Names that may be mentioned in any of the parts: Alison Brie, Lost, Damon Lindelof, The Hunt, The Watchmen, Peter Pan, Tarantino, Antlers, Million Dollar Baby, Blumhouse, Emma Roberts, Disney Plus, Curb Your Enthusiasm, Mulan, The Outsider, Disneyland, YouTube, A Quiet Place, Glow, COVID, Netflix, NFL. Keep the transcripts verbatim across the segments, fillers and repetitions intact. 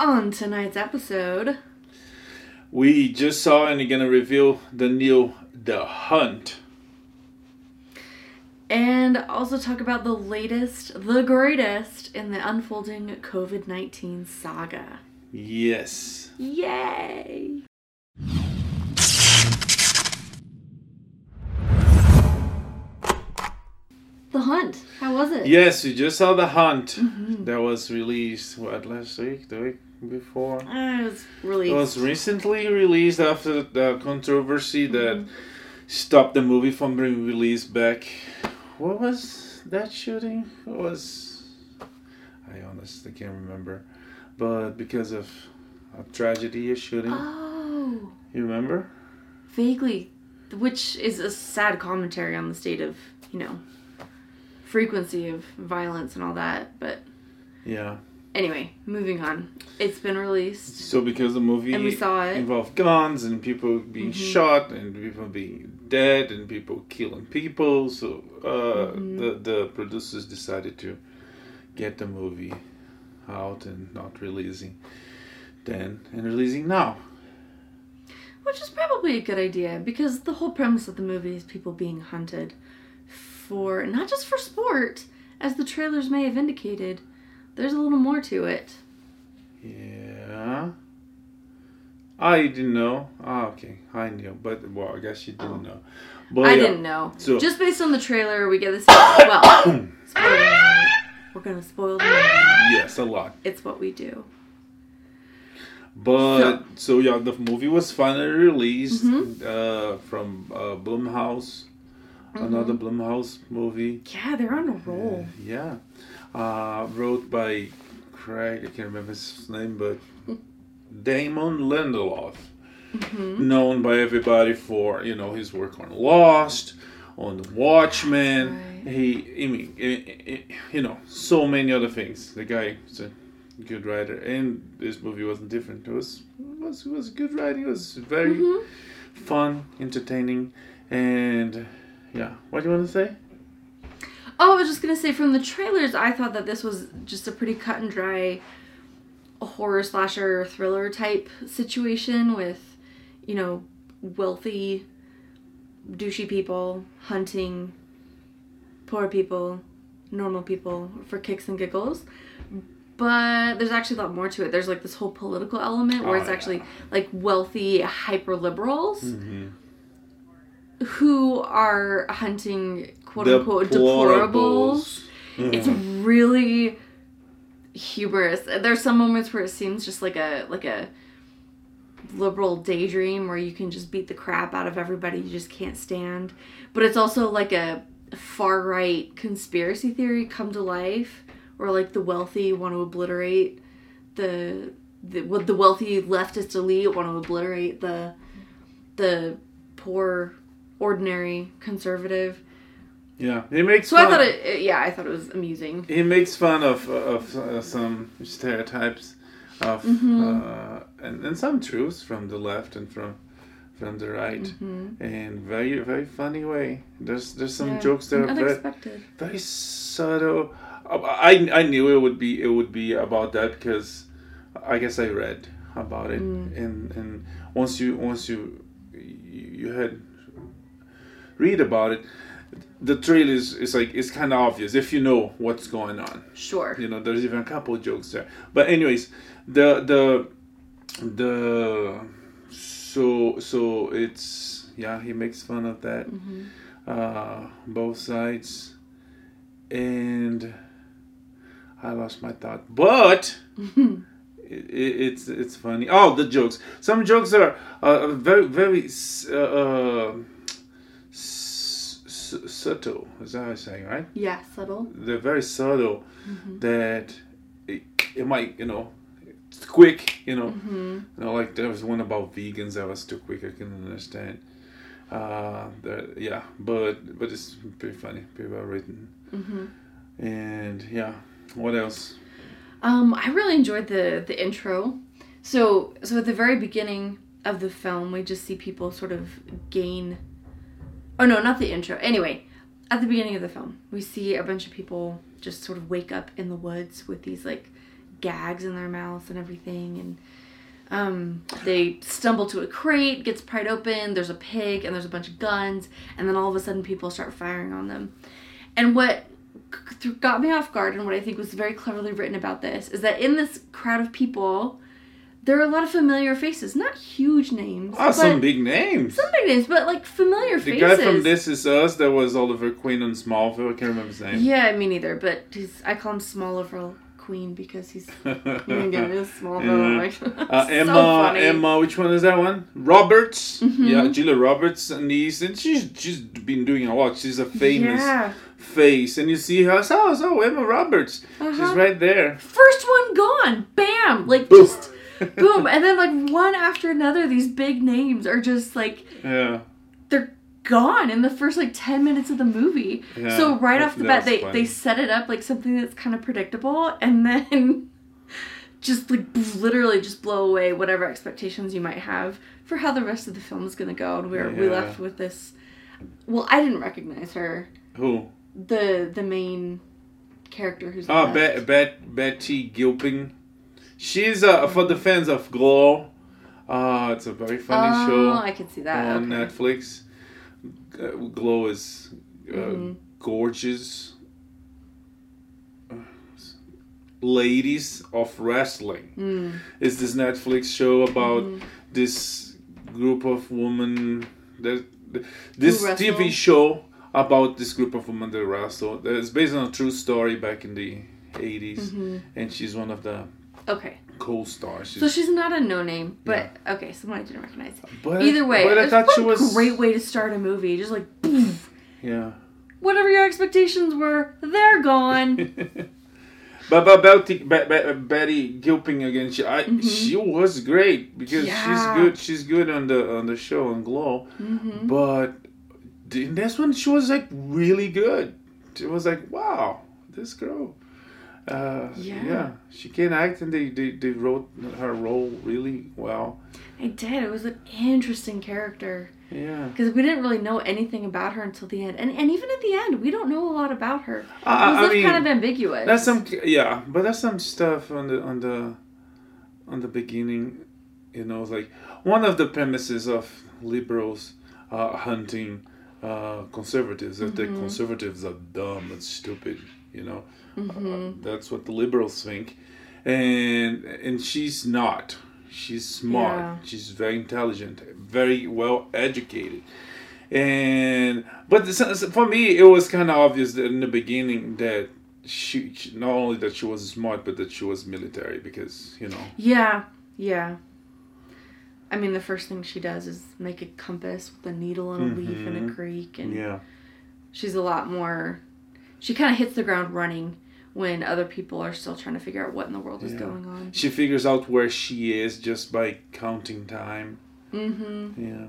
On tonight's episode, we just saw and are going to reveal the new The Hunt. And also talk about the latest, the greatest in the unfolding covid nineteen saga. Yes. Yay! The Hunt. How was it? Yes, we just saw The Hunt. Mm-hmm. That was released, what, last week? The week before? Uh, it was released. It was recently released after the controversy mm-hmm. that stopped the movie from being released back. What was that shooting? It was... I honestly can't remember. But because of a tragedy, a shooting. Oh. You remember? Vaguely. Which is a sad commentary on the state of, you know... frequency of violence and all that, but yeah. Anyway, moving on. It's been released. So because the movie and we saw it. Involved guns and people being mm-hmm. shot and people being dead and people killing people, so uh, mm-hmm. the the producers decided to get the movie out and not releasing then and releasing now. Which is probably a good idea because the whole premise of the movie is people being hunted. For, not just for sport, as the trailers may have indicated, there's a little more to it. Yeah. I didn't know. Ah, okay. I knew. But, well, I guess you didn't oh. know. But, I yeah. didn't know. So, just based on the trailer, we get this. Well, spoiler alert. We're going to spoil the movie. Yes, a lot. It's what we do. But, so, so yeah, the movie was finally released mm-hmm. uh, from uh, Blumhouse. Mm-hmm. Another Blumhouse movie. Yeah, they're on a roll. Uh, yeah. Uh, wrote by Craig, I can't remember his name, but Damon Lindelof. Mm-hmm. Known by everybody for, you know, his work on Lost, on The Watchmen. Right. He, I mean, you know, so many other things. The guy is a good writer. And this movie wasn't different. It was, it was, it was good writing. It was very mm-hmm. fun, entertaining, and... yeah. What do you want to say? Oh, I was just going to say, from the trailers, I thought that this was just a pretty cut and dry horror slasher thriller type situation with, you know, wealthy, douchey people hunting poor people, normal people for kicks and giggles. But there's actually a lot more to it. There's like this whole political element where oh, it's yeah. actually like wealthy hyper-liberals. Mm-hmm. Who are hunting quote unquote deplorables. Mm. It's really humorous. There's some moments where it seems just like a like a liberal daydream where you can just beat the crap out of everybody you just can't stand. But it's also like a far right conspiracy theory come to life, or like the wealthy want to obliterate the the the wealthy leftist elite want to obliterate the the poor ordinary conservative. Yeah, he makes. So fun. I thought it, it. Yeah, I thought it was amusing. He makes fun of of uh, some stereotypes, of mm-hmm. uh, and, and some truths from the left and from from the right, mm-hmm. and very very funny way. There's there's some yeah, jokes that are unexpected. Very, very subtle. I I knew it would be it would be about that because I guess I read about it, mm. and and once you once you you had. Read about it, the trailer is, is like, it's kind of obvious if you know what's going on. Sure. You know, there's even a couple of jokes there. But anyways, the, the, the, so, so it's, yeah, he makes fun of that, mm-hmm. uh, both sides, and I lost my thought, but... It's it's funny. Oh, the jokes. Some jokes are uh, very very uh, s- s- subtle. Is that what I'm saying, right? Yeah, subtle. They're very subtle mm-hmm. that it, it might, you know, it's quick, you know. Mm-hmm. You know, like there was one about vegans that was too quick. I couldn't understand. Uh, the, yeah, but but it's pretty funny, pretty well written. Mm-hmm. And yeah, what else? Um, I really enjoyed the, the intro. So so at the very beginning of the film, we just see people sort of gain... Oh, no, not the intro. Anyway, at the beginning of the film, we see a bunch of people just sort of wake up in the woods with these, like, gags in their mouth and everything, and um, they stumble to a crate, gets pried open, there's a pig, and there's a bunch of guns, and then all of a sudden people start firing on them. And what got me off guard, and what I think was very cleverly written about this, is that in this crowd of people, there are a lot of familiar faces. Not huge names. Oh, some big names. Some big names, but like familiar the faces. The guy from This Is Us that was Oliver Queen on Smallville, I can't remember his name. Yeah, me neither, but he's, I call him Smalliver Queen because he's going to real Smallville. Yeah. uh, so Emma, funny. Emma, which one is that one? Roberts. Mm-hmm. Yeah, Julia Roberts. And, he's, and she's, she's been doing a lot. She's a famous... Yeah. Face, and you see her, oh, so Emma Roberts, uh-huh. She's right there. First one gone, bam, like boom. Just boom, and then like one after another, these big names are just like, yeah, they're gone in the first like ten minutes of the movie. Yeah, so right off the bat, they funny. They set it up like something that's kind of predictable, and then just like literally just blow away whatever expectations you might have for how the rest of the film is gonna go, and we yeah. we left with this. Well, I didn't recognize her. Who? The the main character who's oh Bet Bet Betty Gilpin, she's uh for the fans of Glow, uh it's a very funny oh, show. I can see that on okay. Netflix. Uh, Glow is uh, mm-hmm. gorgeous ladies of wrestling. Mm. It's this Netflix show about mm. this group of women that this T V show. About this group of women that wrestle. It's based on a true story back in the eighties. Mm-hmm. And she's one of the okay. co-stars. She's, so she's not a no-name, but... Yeah. Okay, someone I didn't recognize. But, either way, but I thought she was a great way to start a movie. Just like, boom. Yeah. Whatever your expectations were, they're gone. But about Betty, Betty Gilpin again, she I, mm-hmm. she was great. Because yeah. she's good She's good on the, on the show, on Glow. Mm-hmm. But... in this one, she was like really good. She was like, wow, this girl. Uh, yeah. yeah. She can act, and they, they, they wrote her role really well. I did. It was an interesting character. Yeah. Because we didn't really know anything about her until the end. And and even at the end, we don't know a lot about her. It was uh, I mean, kind of ambiguous. That's some, yeah, but that's some stuff on the, on the, on the beginning. You know, like one of the premises of liberals uh, hunting... Uh, conservatives, that mm-hmm. the conservatives are dumb and stupid, you know. Mm-hmm. Uh, that's what the liberals think, and and she's not. She's smart. Yeah. She's very intelligent, very well educated, and but this, for me, it was kind of obvious that in the beginning that she, she not only that she was smart, but that she was military because you know. Yeah. Yeah. I mean, the first thing she does is make a compass with a needle and a mm-hmm. leaf and a creek. And yeah. she's a lot more... She kind of hits the ground running when other people are still trying to figure out what in the world yeah. is going on. She figures out where she is just by counting time. Mm-hmm. Yeah.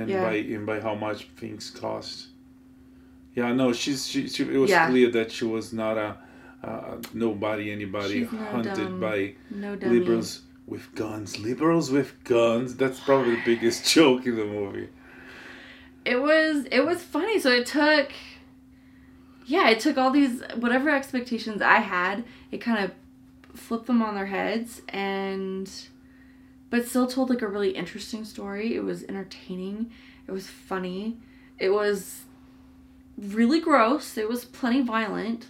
And, yeah. By, and by how much things cost. Yeah, no, she's, she, she, it was yeah. clear that she was not a... Uh, nobody, anybody she's hunted no dumb, by no dummy. Liberals. With guns. Liberals with guns. That's probably the biggest joke in the movie. It was it was funny. So it took... Yeah, it took all these... Whatever expectations I had, it kind of flipped them on their heads. And... But still told, like, a really interesting story. It was entertaining. It was funny. It was really gross. It was plenty violent.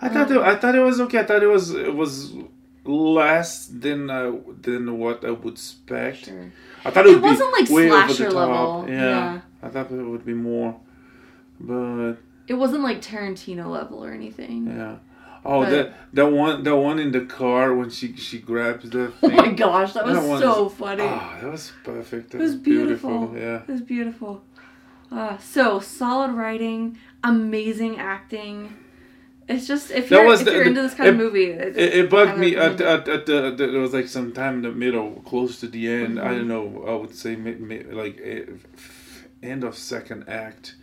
I thought um, it, I thought it was okay. I thought it was... It was... less than uh, than what I would expect. Sure. I thought it, it would wasn't be like way slasher over the top. Level. Yeah. yeah, I thought it would be more, but it wasn't like Tarantino level or anything. Yeah. Oh, but... that that one that one in the car when she, she grabs the thing. Oh my gosh, that was that so was, funny. Ah, oh, that was perfect. That it was, was beautiful. beautiful. Yeah, it was beautiful. Uh, so solid writing, amazing acting. It's just, if you're, if the, you're into this kind it, of movie... It, it, it bugged me. At, at, at the, the, there was like some time in the middle, close to the end. Mm-hmm. I don't know. I would say may, may, like end of second act,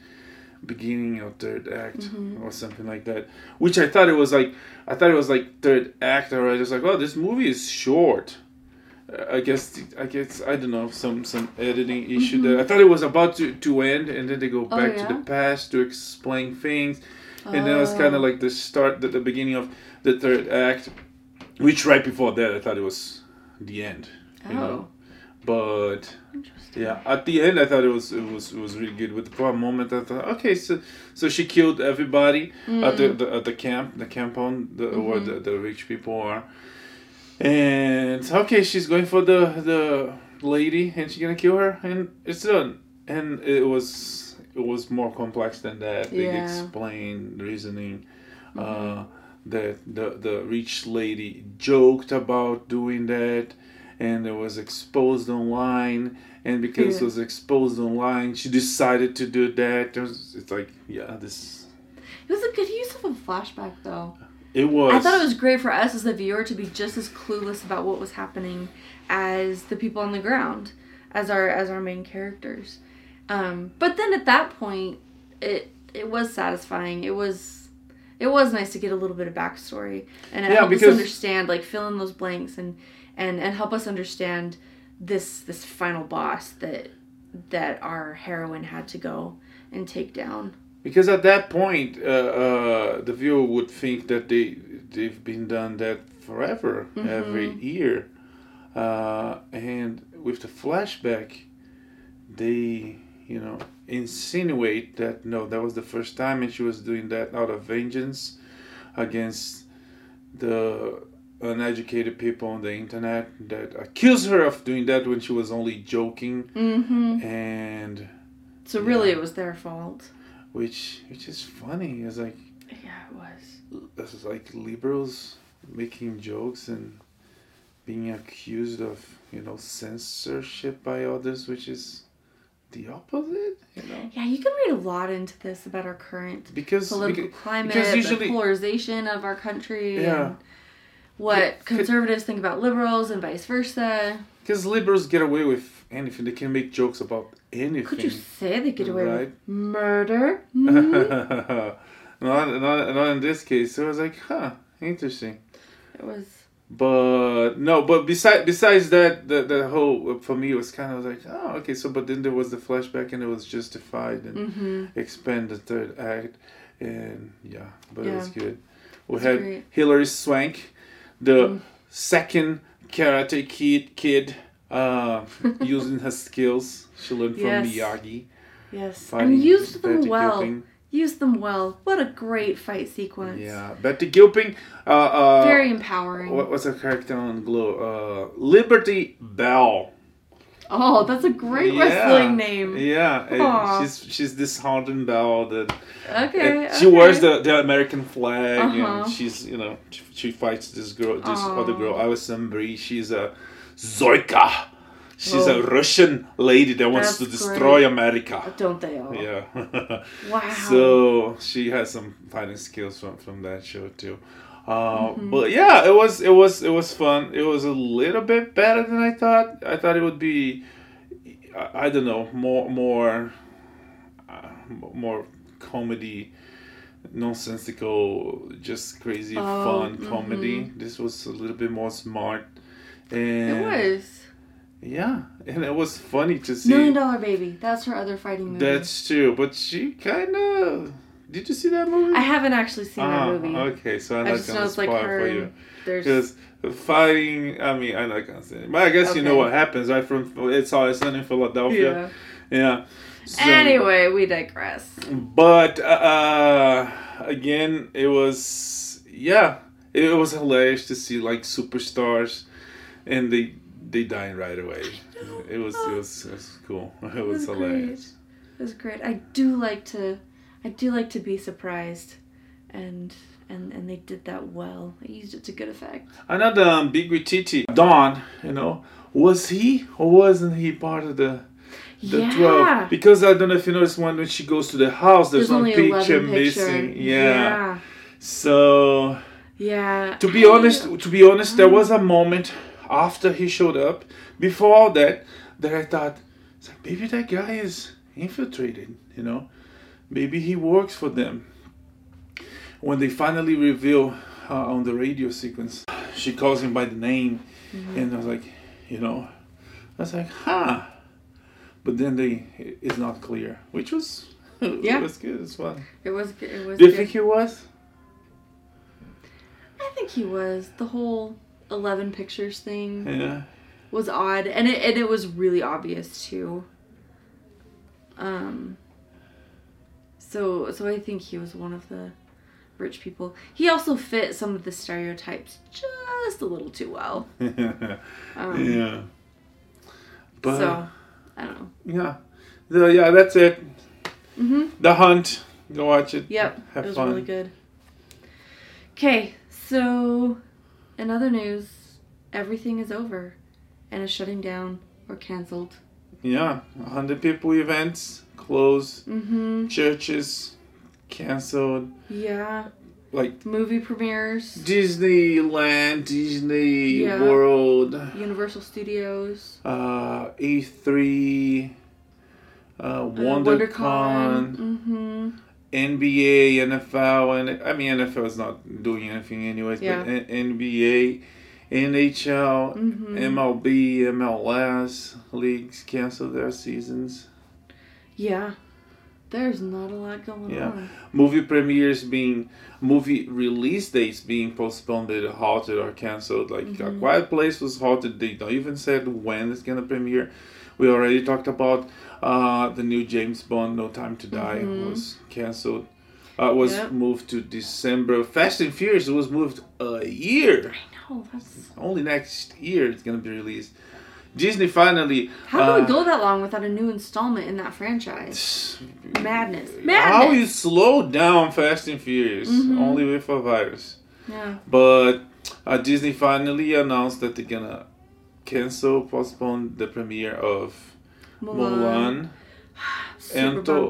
beginning of third act, mm-hmm. or something like that. Which I thought it was like... I thought it was like third act. Or I was just like, oh, this movie is short. I guess, I guess I don't know, some, some editing issue. Mm-hmm. That I thought it was about to, to end. And then they go back oh, yeah? to the past to explain things. And that was kind of like the start, the, the beginning of the third act. Which right before that, I thought it was the end. Oh. You know? But yeah, at the end I thought it was it was it was really good. With the one moment I thought, okay, so so she killed everybody mm. at the, the at the camp, the campon, the, mm-hmm. where the, the rich people are, and okay, she's going for the the lady, and she's gonna kill her, and it's done. And it was it was more complex than that. Yeah. They explained reasoning. Mm-hmm. Uh, that the the rich lady joked about doing that. And it was exposed online, and because yeah. it was exposed online, she decided to do that. It was, it's like, yeah, this... It was a good use of a flashback, though. It was. I thought it was great for us as the viewer to be just as clueless about what was happening as the people on the ground, as our as our main characters. Um, but then at that point, it it was satisfying. It was... It was nice to get a little bit of backstory and it yeah, helped because... us understand, like, fill in those blanks and... And and help us understand this this final boss that that our heroine had to go and take down. Because at that point, uh, uh, the viewer would think that they they've been done that forever mm-hmm. every year, uh, and with the flashback, they you know insinuate that no, that was the first time, and she was doing that out of vengeance against the uneducated people on the internet that accused her of doing that when she was only joking. Mm-hmm. And so really yeah, it was their fault. Which which is funny. It's like yeah, it was. This is like liberals making jokes and being accused of, you know, censorship by others, which is the opposite, you know? Yeah, you can read a lot into this about our current because, political because, climate, because usually, the polarization of our country. Yeah. And what conservatives think about liberals and vice versa. Because liberals get away with anything. They can make jokes about anything. Could you say they get away right? with murder? Mm-hmm. not, not, not in this case. So I was like, huh, interesting. It was. But, no, but besides besides that, the, the whole, for me, it was kind of like, oh, okay. So, but then there was the flashback and it was justified and mm-hmm. expand the third act. And, yeah, but yeah. it was good. We That's had great. Hilary Swank. The mm. second Karate Kid kid uh, using her skills. She learned yes. from Miyagi. Yes, and used them Betty well. Gilpin. Used them well. What a great fight sequence. Yeah, Betty Gilpin. Uh, uh, Very empowering. What was her character on Glow? Uh, Liberty Bell. Oh, that's a great yeah. wrestling name. Yeah, and she's she's this Hound Bell that okay, she okay. wears the, the American flag uh-huh. and she's you know she, she fights this girl this Aww. other girl Alison Brie. She's a Zoika. She's Whoa. a Russian lady that wants that's to destroy great. America. Don't they all? Yeah. Wow. So she has some fighting skills from, from that show too. Uh, mm-hmm. But yeah, it was it was it was fun. It was a little bit better than I thought. I thought it would be, I, I don't know, more more, uh, more comedy, nonsensical, just crazy oh, fun mm-hmm. comedy. This was a little bit more smart. And it was. Yeah, and it was funny to see. Million Dollar Baby. That's her other fighting movie. That's true, but she kind of. Did you see that movie? I haven't actually seen ah, that movie. Okay, so I'm not going to spoil like for you. Because fighting, I mean, I'm not going to say it. But I guess okay. you know what happens, right? From It's Always Sunny in Philadelphia. Yeah. yeah. So, anyway, we digress. But, uh, again, it was, yeah, it was hilarious to see, like, superstars. And they they dying right away. It was, it was, it was cool. It was, was hilarious. Great. It was great. I do like to... I do like to be surprised, and and and they did that well. They used it to good effect. Another um, big Titi, Don, you know, was he or wasn't he part of the the yeah. twelve? Because I don't know if you noticed when, when she goes to the house, there's, there's one only picture missing. Picture. Yeah. yeah. So. Yeah. To be I, honest, to be honest, um, there was a moment after he showed up, before all that, that I thought, it's like, maybe that guy is infiltrated, you know. Maybe he works for them. When they finally reveal uh, on the radio sequence, she calls him by the name. Mm-hmm. And I was like, you know, I was like, huh. But then they, it's not clear, which was, yeah. it was good as well. It was good. It was Do you good. think he was? I think he was. The whole, eleven pictures thing yeah. was odd. And it, and it was really obvious, too. Um. So so I think he was one of the rich people. He also fit some of the stereotypes just a little too well. Yeah. Um, yeah. But, so, I don't know. Yeah. So, yeah, that's it. Mm-hmm. The Hunt. Go watch it. Yep. Have fun. It was fun. Really good. Okay. So, in other news, everything is over and is shutting down or canceled. Yeah. one hundred people events, closed. Mm-hmm. Churches, canceled. Yeah. Like. Movie premieres. Disneyland, Disney yeah. World. Universal Studios. Uh, E three. Uh, WonderCon. Mm-hmm. N B A, N F L, and I mean N F L is not doing anything anyways, yeah. but N- NBA, N H L, mm-hmm. M L B, M L S leagues canceled their seasons. Yeah, there's not a lot going yeah. on. Movie premieres being, movie release dates being postponed, halted or canceled. Like mm-hmm. A Quiet Place was halted. They don't even said when it's gonna premiere. We already talked about uh, the new James Bond, No Time to Die, mm-hmm. was canceled. Uh, was yep. moved to December. Fast and Furious was moved a year. I know. That's... Only next year it's going to be released. Disney finally... How uh, do we go that long without a new installment in that franchise? Madness. Madness! How you slow down Fast and Furious? Mm-hmm. Only with a virus. Yeah. But uh, Disney finally announced that they're going to... cancel, postpone the premiere of Mulan, Mulan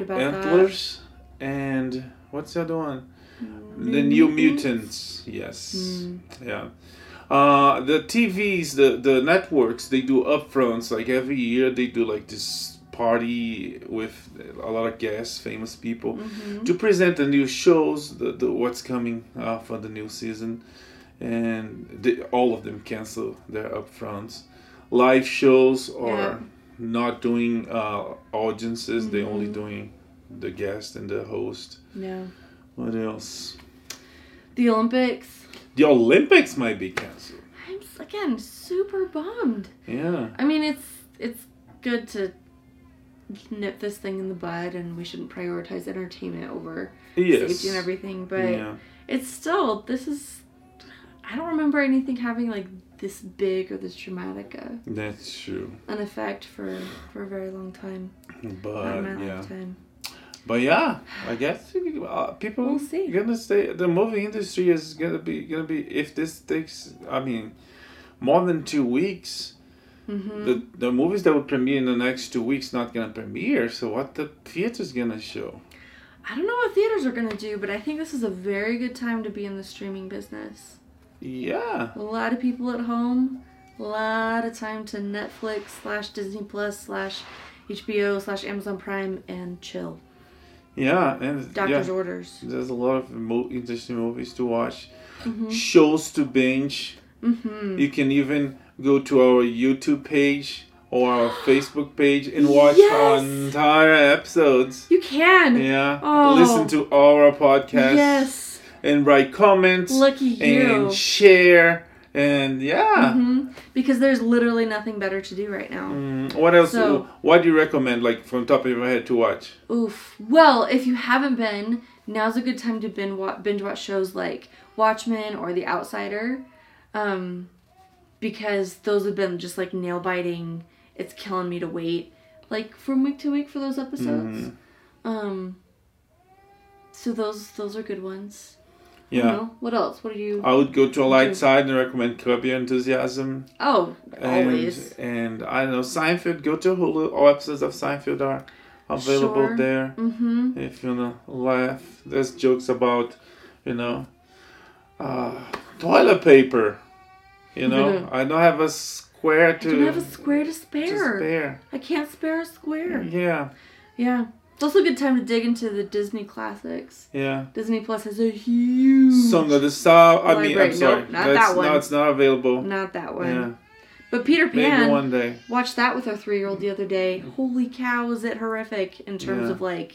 Antlers, and what's the other one? New the New Mutants. Mutants. Yes. Mm. Yeah. Uh, the T Vs, the, the networks, they do upfronts. Like every year, they do like this party with a lot of guests, famous people, mm-hmm. to present the new shows, the, the what's coming uh, for the new season. And they, all of them cancel their upfronts. Live shows are yeah. not doing uh, audiences. Mm-hmm. They're only doing the guest and the host. Yeah. What else? The Olympics. The Olympics might be canceled. I'm, again, super bummed. Yeah. I mean, it's it's good to nip this thing in the bud, and we shouldn't prioritize entertainment over yes. safety and everything. But yeah. it's still, this is... I don't remember anything having, like, this big or this dramatic a, That's true. an effect for, for a very long time. But, my yeah. Lifetime. But, yeah, I guess uh, people we'll see. Gonna stay... The movie industry is gonna be... gonna be If this takes, I mean, more than two weeks, mm-hmm. the, the movies that will premiere in the next two weeks not gonna premiere, so what the theater's gonna show? I don't know what theaters are gonna do, but I think this is a very good time to be in the streaming business. Yeah. A lot of people at home. A lot of time to Netflix slash Disney Plus slash H B O slash Amazon Prime and chill. Yeah. and Doctor's yeah. orders. There's a lot of mo- interesting movies to watch. Mm-hmm. Shows to binge. Mm-hmm. You can even go to our YouTube page or our Facebook page and watch yes! our entire episodes. You can. Yeah. Oh. Listen to our podcast. Yes. And write comments. Lucky you. And share. And yeah. Mm-hmm. Because there's literally nothing better to do right now. Mm, what else? So, what do you recommend, like, from top of your head to watch? Oof. Well, if you haven't been, now's a good time to binge watch shows like Watchmen or The Outsider. Um, because those have been just, like, nail-biting. It's killing me to wait, like, from week to week for those episodes. Mm-hmm. Um, so those those are good ones. Yeah. You know, what else? What do you... I would go to a light side and recommend Curb Your Enthusiasm. Oh, and, always. And, I don't know, Seinfeld. Go to Hulu. All episodes of Seinfeld are available sure. there. Mm-hmm. If you want to laugh. There's jokes about, you know, uh, toilet paper. You know, mm-hmm. I don't have a square to... I don't have a square to spare. To spare. I can't spare a square. Yeah. Yeah. It's also a good time to dig into the Disney classics. Yeah. Disney Plus has a huge... Song of the South. I mean, I'm sorry. No, not That's, that one. No, it's not available. Not that one. Yeah. But Peter Pan... Maybe one day. Watched that with our three-year-old the other day. Holy cow, is it horrific in terms yeah. of, like...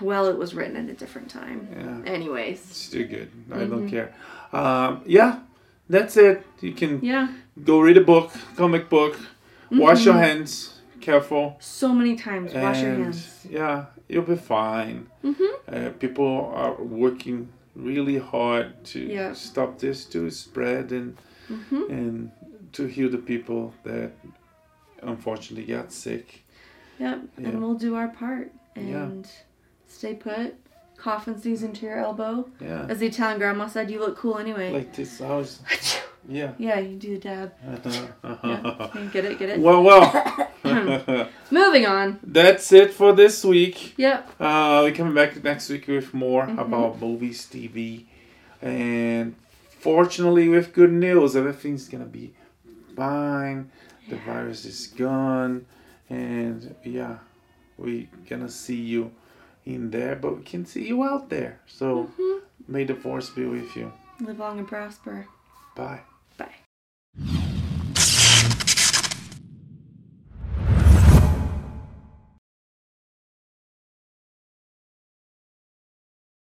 Well, it was written at a different time. Yeah. Anyways. It's still good. I mm-hmm. don't care. Um, yeah. That's it. You can yeah. go read a book, comic book, mm-hmm. wash your hands, careful. So many times, and wash your hands. Yeah, you'll be fine. Mm-hmm. Uh, people are working really hard to yeah. stop this to spread and mm-hmm. and to heal the people that unfortunately got sick. Yep, yeah. And we'll do our part and yeah. stay put. Cough and sneeze into your elbow. Yeah. As the Italian grandma said, you look cool anyway. Like this house. Yeah. Yeah, you do the dab. yeah. Get it, get it. Well, well. Moving on. That's it for this week. Yep. Uh, we're coming back next week with more mm-hmm. about movies, T V. And fortunately, with good news, everything's going to be fine. Yeah. The virus is gone. And yeah, we're going to see you in there, but we can see you out there. So, mm-hmm. may the force be with you. Live long and prosper. Bye.